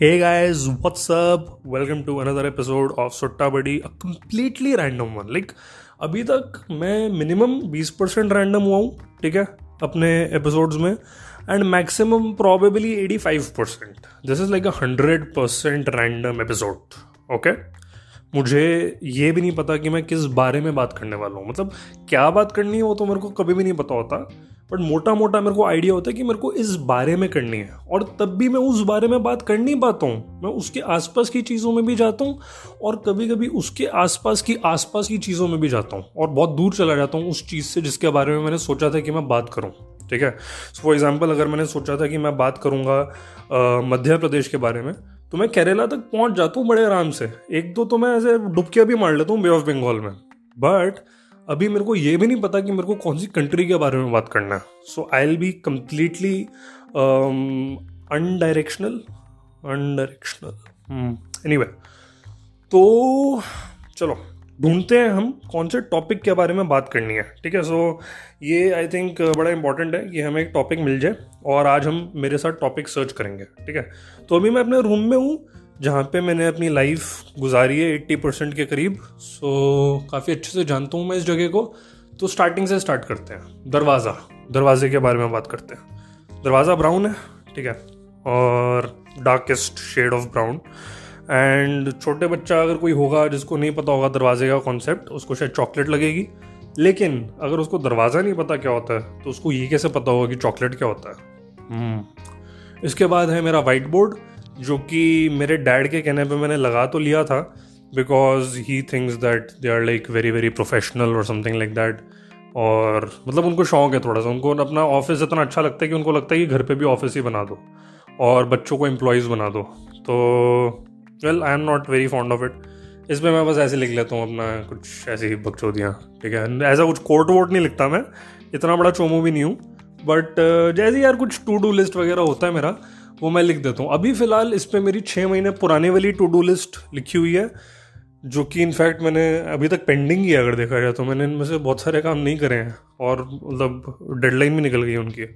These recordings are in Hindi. Hey guys, what's up? Welcome to another episode of Sutta Buddy, a completely random one. Like, अभी तक मैं minimum 20% रैंडम हुआ हूँ, ठीक है, अपने episodes में, and maximum probably 85%. This is like a 100% random episode, okay? मुझे ये भी नहीं पता कि मैं किस बारे में बात करने वाला हूँ, मतलब क्या बात करनी है वो तो मेरे को कभी भी नहीं पता होता, बट मोटा मोटा मेरे को आइडिया होता है कि मेरे को इस बारे में करनी है, और तब भी मैं उस बारे में बात कर नहीं पाता हूँ। मैं उसके आसपास की चीज़ों में भी जाता हूँ और कभी कभी उसके आसपास की चीज़ों में भी जाता हूँ और बहुत दूर चला जाता हूँ उस चीज़ से जिसके बारे में मैंने सोचा था कि मैं बात करूँ, ठीक है। सो फॉर एग्ज़ाम्पल, अगर मैंने सोचा था कि मैं बात करूँगा मध्य प्रदेश के बारे में, तो मैं केरला तक पहुँच जाता हूँ बड़े आराम से, एक दो तो मैं ऐसे डुबकियाँ भी मार लेता हूँ बे ऑफ बंगाल में, बट अभी मेरे को ये भी नहीं पता कि मेरे को कौन सी कंट्री के बारे में बात करना है। So I will be completely undirectional anyway. तो चलो ढूंढते हैं हम कौन से टॉपिक के बारे में बात करनी है, ठीक है। सो ये आई थिंक बड़ा इंपॉर्टेंट है कि हमें एक टॉपिक मिल जाए, और आज हम मेरे साथ टॉपिक सर्च करेंगे, ठीक है। तो अभी मैं अपने रूम में हूँ जहाँ पे मैंने अपनी लाइफ गुजारी है 80% के करीब, सो काफ़ी अच्छे से जानता हूँ मैं इस जगह को। तो स्टार्टिंग से स्टार्ट करते हैं, दरवाजे के बारे में बात करते हैं। दरवाज़ा ब्राउन है, ठीक है, और darkest shade of brown, and छोटे बच्चा अगर कोई होगा जिसको नहीं पता होगा दरवाजे का कॉन्सेप्ट, उसको शायद चॉकलेट लगेगी, लेकिन अगर उसको दरवाज़ा नहीं पता क्या होता है तो उसको ये कैसे पता होगा कि चॉकलेट क्या होता है। इसके बाद है मेरा वाइट बोर्ड, जो कि मेरे डैड के कहने पे मैंने लगा तो लिया था, because he thinks that they are like very very professional और समथिंग लाइक दैट, और मतलब उनको शौक है थोड़ा सा, उनको अपना ऑफिस इतना अच्छा लगता है कि उनको लगता है कि घर पे भी ऑफिस ही बना दो और बच्चों को एम्प्लॉयज़ बना दो। तो well I am not very fond of it, इसमें मैं बस ऐसे लिख लेता हूँ अपना कुछ ऐसी ही बकचोदियाँ, ठीक है। ऐसा कुछ कोट वोट नहीं लिखता मैं, इतना बड़ा चोमू भी नहीं हूँ, बट जैसे यार कुछ टू डू लिस्ट वगैरह होता है मेरा, वो मैं लिख देता हूँ। अभी फ़िलहाल इस पर मेरी 6 महीने पुराने वाली टू डू लिस्ट लिखी हुई है, जो कि इनफैक्ट मैंने अभी तक पेंडिंग ही है। अगर देखा जाए तो मैंने इनमें से बहुत सारे काम नहीं करे हैं, और मतलब डेडलाइन भी निकल गई उनकी।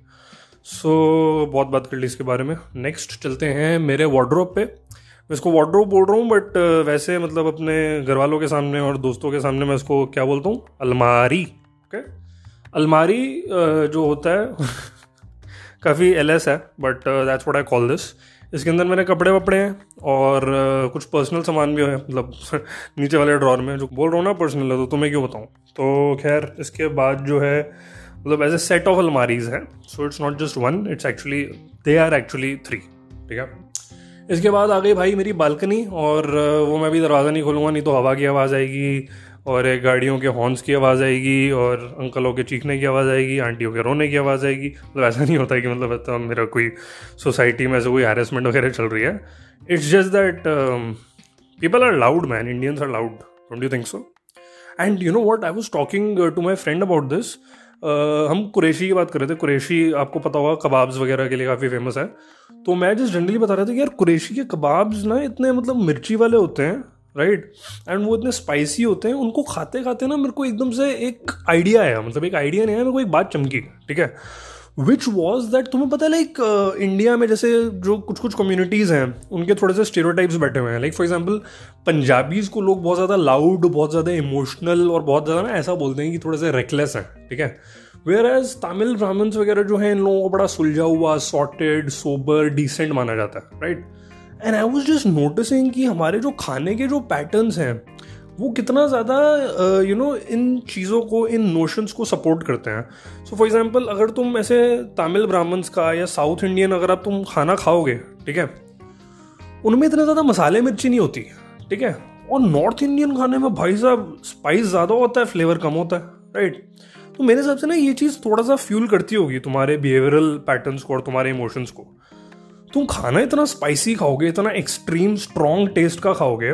सो बहुत बात कर ली इसके बारे में। नेक्स्ट चलते हैं मेरे वार्डरोब पे। मैं इसको वार्डरोब बोल रहा हूँ, बट वैसे मतलब अपने घर वालों के सामने और दोस्तों के सामने मैं इसको क्या बोलता हूँ, अलमारी। ओके, अलमारी जो होता है काफ़ी LS है, but that's what I call this. इसके अंदर मैंने कपड़े वपड़े हैं और कुछ पर्सनल सामान भी है, मतलब नीचे वाले ड्रॉर में। जो बोल रहा हूँ ना पर्सनल है, तो मैं क्यों बताऊँ। तो खैर इसके बाद जो है मतलब एज ए सेट ऑफ अलमारीज है, so it's not just one, it's actually they are actually 3, ठीक है। इसके बाद आ गई भाई मेरी बालकनी, और वो मैं भी दरवाज़ा नहीं खोलूँगा, नहीं तो हवा की आवाज़ आएगी, और एक गाड़ियों के हॉर्न्स की आवाज़ आएगी, और अंकलों के चीखने की आवाज़ आएगी, आंटियों के रोने की आवाज़ आएगी। मतलब ऐसा नहीं होता है कि मतलब तो मेरा कोई सोसाइटी में ऐसा कोई हैरेसमेंट वगैरह चल रही है, it's just that people are loud man, Indians are loud, don't you think so. And you know what, I was talking to my friend about this. हम कुरैशी की बात कर रहे थे। कुरैशी आपको पता होगा कबाब्स वगैरह के लिए काफ़ी फेमस है। तो मैं जस्ट जनरली बता रहा था कि यार कुरैशी के कबाब्स ना इतने मतलब मिर्ची वाले होते हैं, राइट, एंड वो इतने स्पाइसी होते हैं, उनको खाते खाते ना मेरे को एकदम से एक आइडिया आया, मतलब एक आइडिया नहीं है, मेरे को एक बात चमकी, ठीक है, विच वॉज दैट। तुम्हें पता है लाइक इंडिया में जैसे जो कुछ कुछ कम्युनिटीज़ हैं उनके थोड़े से स्टेरियोटाइप्स बैठे हुए हैं। लाइक फॉर एग्जांपल पंजाबीज़ को लोग बहुत ज़्यादा लाउड, बहुत ज़्यादा इमोशनल और बहुत ज़्यादा ना ऐसा बोलते हैं कि थोड़े से रेकलेस हैं, ठीक है। वेयर एज तमिल ब्राह्मण्स वगैरह जो हैं, इन लोगों को बड़ा सुलझा हुआ, सॉर्टेड, सोबर, डिसेंट माना जाता है, right. And I was just noticing कि हमारे जो खाने के जो पैटर्न्स हैं वो कितना ज़्यादा यू नो इन चीज़ों को, इन नोशंस को सपोर्ट करते हैं। सो फॉर एग्जांपल, अगर तुम ऐसे तमिल ब्राह्मण्स का या साउथ इंडियन अगर आप तुम खाना खाओगे, ठीक है, उनमें इतना ज़्यादा मसाले मिर्ची नहीं होती, ठीक है। और नॉर्थ इंडियन खाने में भाई साहब स्पाइस ज़्यादा होता है, फ्लेवर कम होता है, राइट। तो मेरे हिसाब से ना ये चीज़ थोड़ा सा फ्यूल करती होगी तुम्हारे बिहेवियरल पैटर्न्स को और तुम्हारे इमोशंस को। तुम खाना इतना स्पाइसी खाओगे, इतना एक्सट्रीम स्ट्रॉन्ग टेस्ट का खाओगे,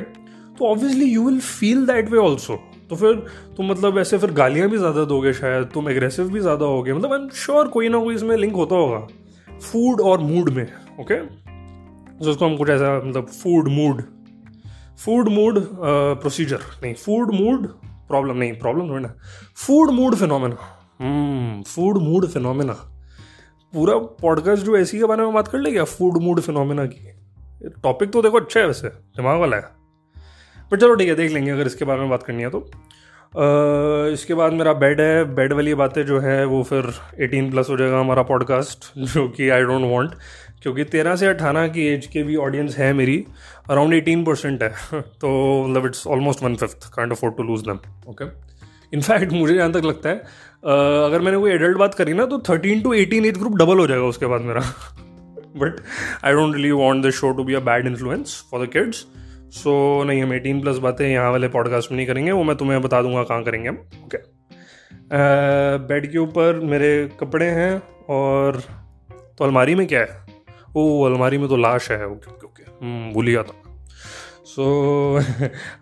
तो obviously you will feel that way also. तो फिर तुम मतलब ऐसे फिर गालियाँ भी ज़्यादा दोगे, शायद तुम एग्रेसिव भी ज़्यादा होगे, मतलब आई एम श्योर कोई ना कोई इसमें लिंक होता होगा फूड और मूड में, ओके। जिसको हम कुछ ऐसा मतलब फूड मूड फिनोमेना, पूरा पॉडकास्ट जो ऐसी के बारे में बात कर ले क्या, फूड मूड फिनोमेना की, टॉपिक तो देखो अच्छा है, वैसे दिमाग वाला है, पर चलो ठीक है, देख लेंगे अगर इसके बारे में बात करनी है तो। इसके बाद मेरा बेड है, बेड वाली बातें जो है वो फिर 18 प्लस हो जाएगा हमारा पॉडकास्ट, जो कि आई डोंट वांट, क्योंकि 13 से 18 की एज के भी ऑडियंस है मेरी, अराउंड 18% है, तो मतलब it's almost 1/5, can't afford to lose them. Okay, in fact मुझे जहाँ तक लगता है अगर मैंने कोई एडल्ट बात करी ना तो 13 to 18 एज ग्रुप डबल हो जाएगा उसके बाद मेरा। But I don't really want this show to be a bad influence for the kids, so नहीं, हम 18 प्लस बातें यहाँ वाले पॉडकास्ट में नहीं करेंगे, वो मैं तुम्हें बता दूंगा कहाँ करेंगे हम। ओके, बेड के ऊपर मेरे कपड़े हैं, और तो अलमारी में क्या है, ओह अलमारी में तो लाश है। ओके ओके ओके, भूल गया था। सो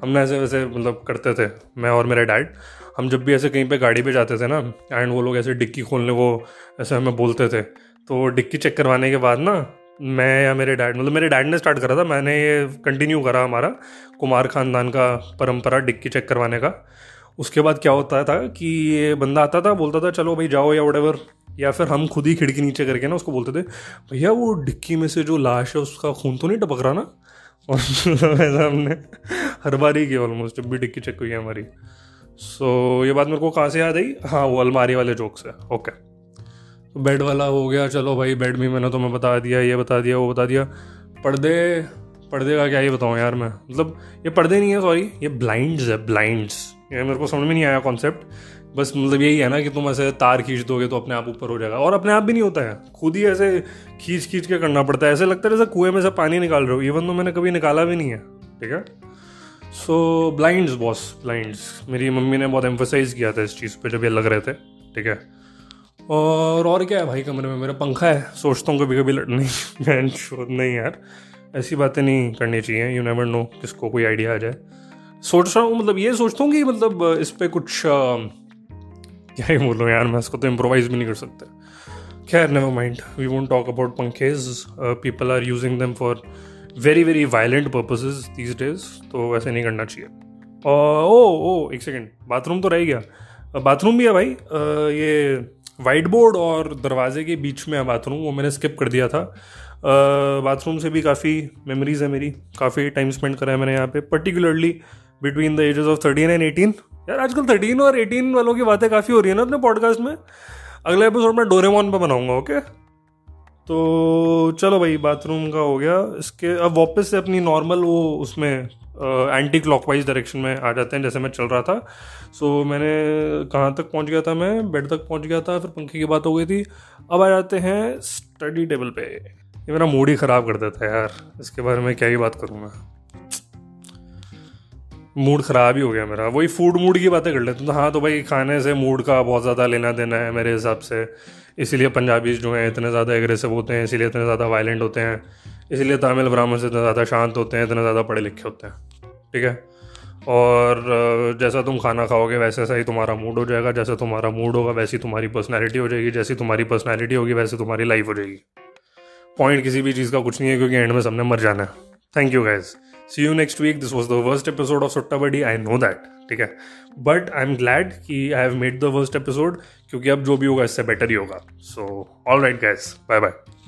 हमने ऐसे वैसे मतलब करते थे, मैं और मेरे डैड, हम जब भी ऐसे कहीं पे गाड़ी पे जाते थे ना, एंड वो लोग ऐसे डिक्की खोलने को ऐसे हमें बोलते थे, तो डिक्की चेक करवाने के बाद ना मैं या मेरे डैड, मतलब मेरे डैड ने स्टार्ट करा था, मैंने ये कंटिन्यू करा, हमारा कुमार खानदान का परंपरा डिक्की चेक करवाने का। उसके बाद क्या होता था कि ये बंदा आता था, बोलता था चलो भाई जाओ या व्हाटएवर, या फिर हम खुद ही खिड़की नीचे करके ना उसको बोलते थे भैया वो डिक्की में से जो लाश है उसका खून तो नहीं टपक रहा ना। और ऐसा हमने हर बार ही किया ऑलमोस्ट, जब भी डिक्की चेक हुई है हमारी। सो ये बात मेरे को कहाँ से याद आई, हाँ वो अलमारी वाले जोक्स है। ओके, बेड वाला हो गया। चलो भाई, बेड भी मैंने तुम्हें बता दिया, ये बता दिया, वो बता दिया। पर्दे का क्या ये बताऊँ यार मैं, मतलब ये पर्दे नहीं है, सॉरी ये ब्लाइंड्स है, ब्लाइंड्स। ये मेरे को समझ में नहीं आया कॉन्सेप्ट, बस मतलब यही है ना कि तुम ऐसे तार खींच दोगे तो अपने आप ऊपर हो जाएगा, और अपने आप भी नहीं होता है, खुद ही ऐसे खींच खींच के करना पड़ता है, ऐसे लगता है जैसे कुएं में से पानी निकाल रहे हो, इवन तो मैंने कभी निकाला भी नहीं है। ठीक है, सो ब्लाइंड्स बॉस, ब्लाइंड्स मेरी मम्मी ने बहुत एम्फोसाइज किया था इस चीज़ पर जब ये लग रहे थे। ठीक है, और क्या है भाई, कमरे में मेरा पंखा है, सोचता हूँ कभी कभी नहीं शोध नहीं यार, ऐसी बातें नहीं करनी चाहिए, यू नेवर नो किसको कोई आइडिया आ जाए। सोच रहा हूँ, मतलब ये सोचता हूँ कि मतलब इस पर कुछ क्या ही बोलूँ यार मैं, इसको तो इम्प्रोवाइज़ भी नहीं कर सकते। खैर never mind, we won't talk about पंखेज, people are using them for very very violent purposes these days, तो वैसे नहीं करना चाहिए। ओ एक सेकेंड, बाथरूम तो रह गया, बाथरूम भी है भाई, ये वाइट बोर्ड और दरवाजे के बीच में है बाथरूम, वो मैंने स्किप कर दिया था। बाथरूम से भी काफ़ी मेमोरीज है मेरी, काफ़ी टाइम स्पेंड करा है मैंने यहाँ पे, particularly between the ages of 13 and 18। यार आजकल 13 और 18 वालों की बातें काफ़ी हो रही है ना अपने पॉडकास्ट में, अगला एपिसोड मैं डोरेमोन पे बनाऊंगा। ओके, तो चलो भाई बाथरूम का हो गया। इसके अब वापस से अपनी नॉर्मल वो उसमें एंटी क्लॉकवाइज डायरेक्शन में आ जाते हैं, जैसे मैं चल रहा था। सो मैंने कहाँ तक पहुँच गया था, मैं बेड तक पहुँच गया था, फिर पंखे की बात हो गई थी। अब आ जाते हैं स्टडी टेबल पे, ये मेरा मूड ही ख़राब कर देता है यार, इसके बारे में क्या ही बात करूँ मैं, मूड ख़राब ही हो गया मेरा। वही फूड मूड की बातें कर लेते, तो हाँ तो भाई खाने से मूड का बहुत ज़्यादा लेना देना है मेरे हिसाब से, इसीलिए पंजाबीज जो हैं इतने ज़्यादा एग्रेसिव होते हैं, इसीलिए इतने ज़्यादा वायलेंट होते हैं, इसीलिए तमिल ब्राह्मण से इतना ज़्यादा शांत होते हैं, इतना ज़्यादा पढ़े लिखे होते हैं। ठीक है, और जैसा तुम खाना खाओगे वैसे सही तुम्हारा मूड हो जाएगा, जैसा तुम्हारा मूड होगा वैसी तुम्हारी पर्सनालिटी हो जाएगी, जैसी तुम्हारी पर्सनालिटी होगी वैसे तुम्हारी लाइफ हो जाएगी। पॉइंट किसी भी चीज़ का कुछ नहीं है, क्योंकि एंड में सबने मर जाना है। Thank you guys, see you next week. This was the worst episode of Sutta Buddy, I know that. ठीक है, बट आई एम ग्लैड कि I have made the worst episode, क्योंकि अब जो भी होगा इससे बेटर ही होगा। So all right guys, bye bye.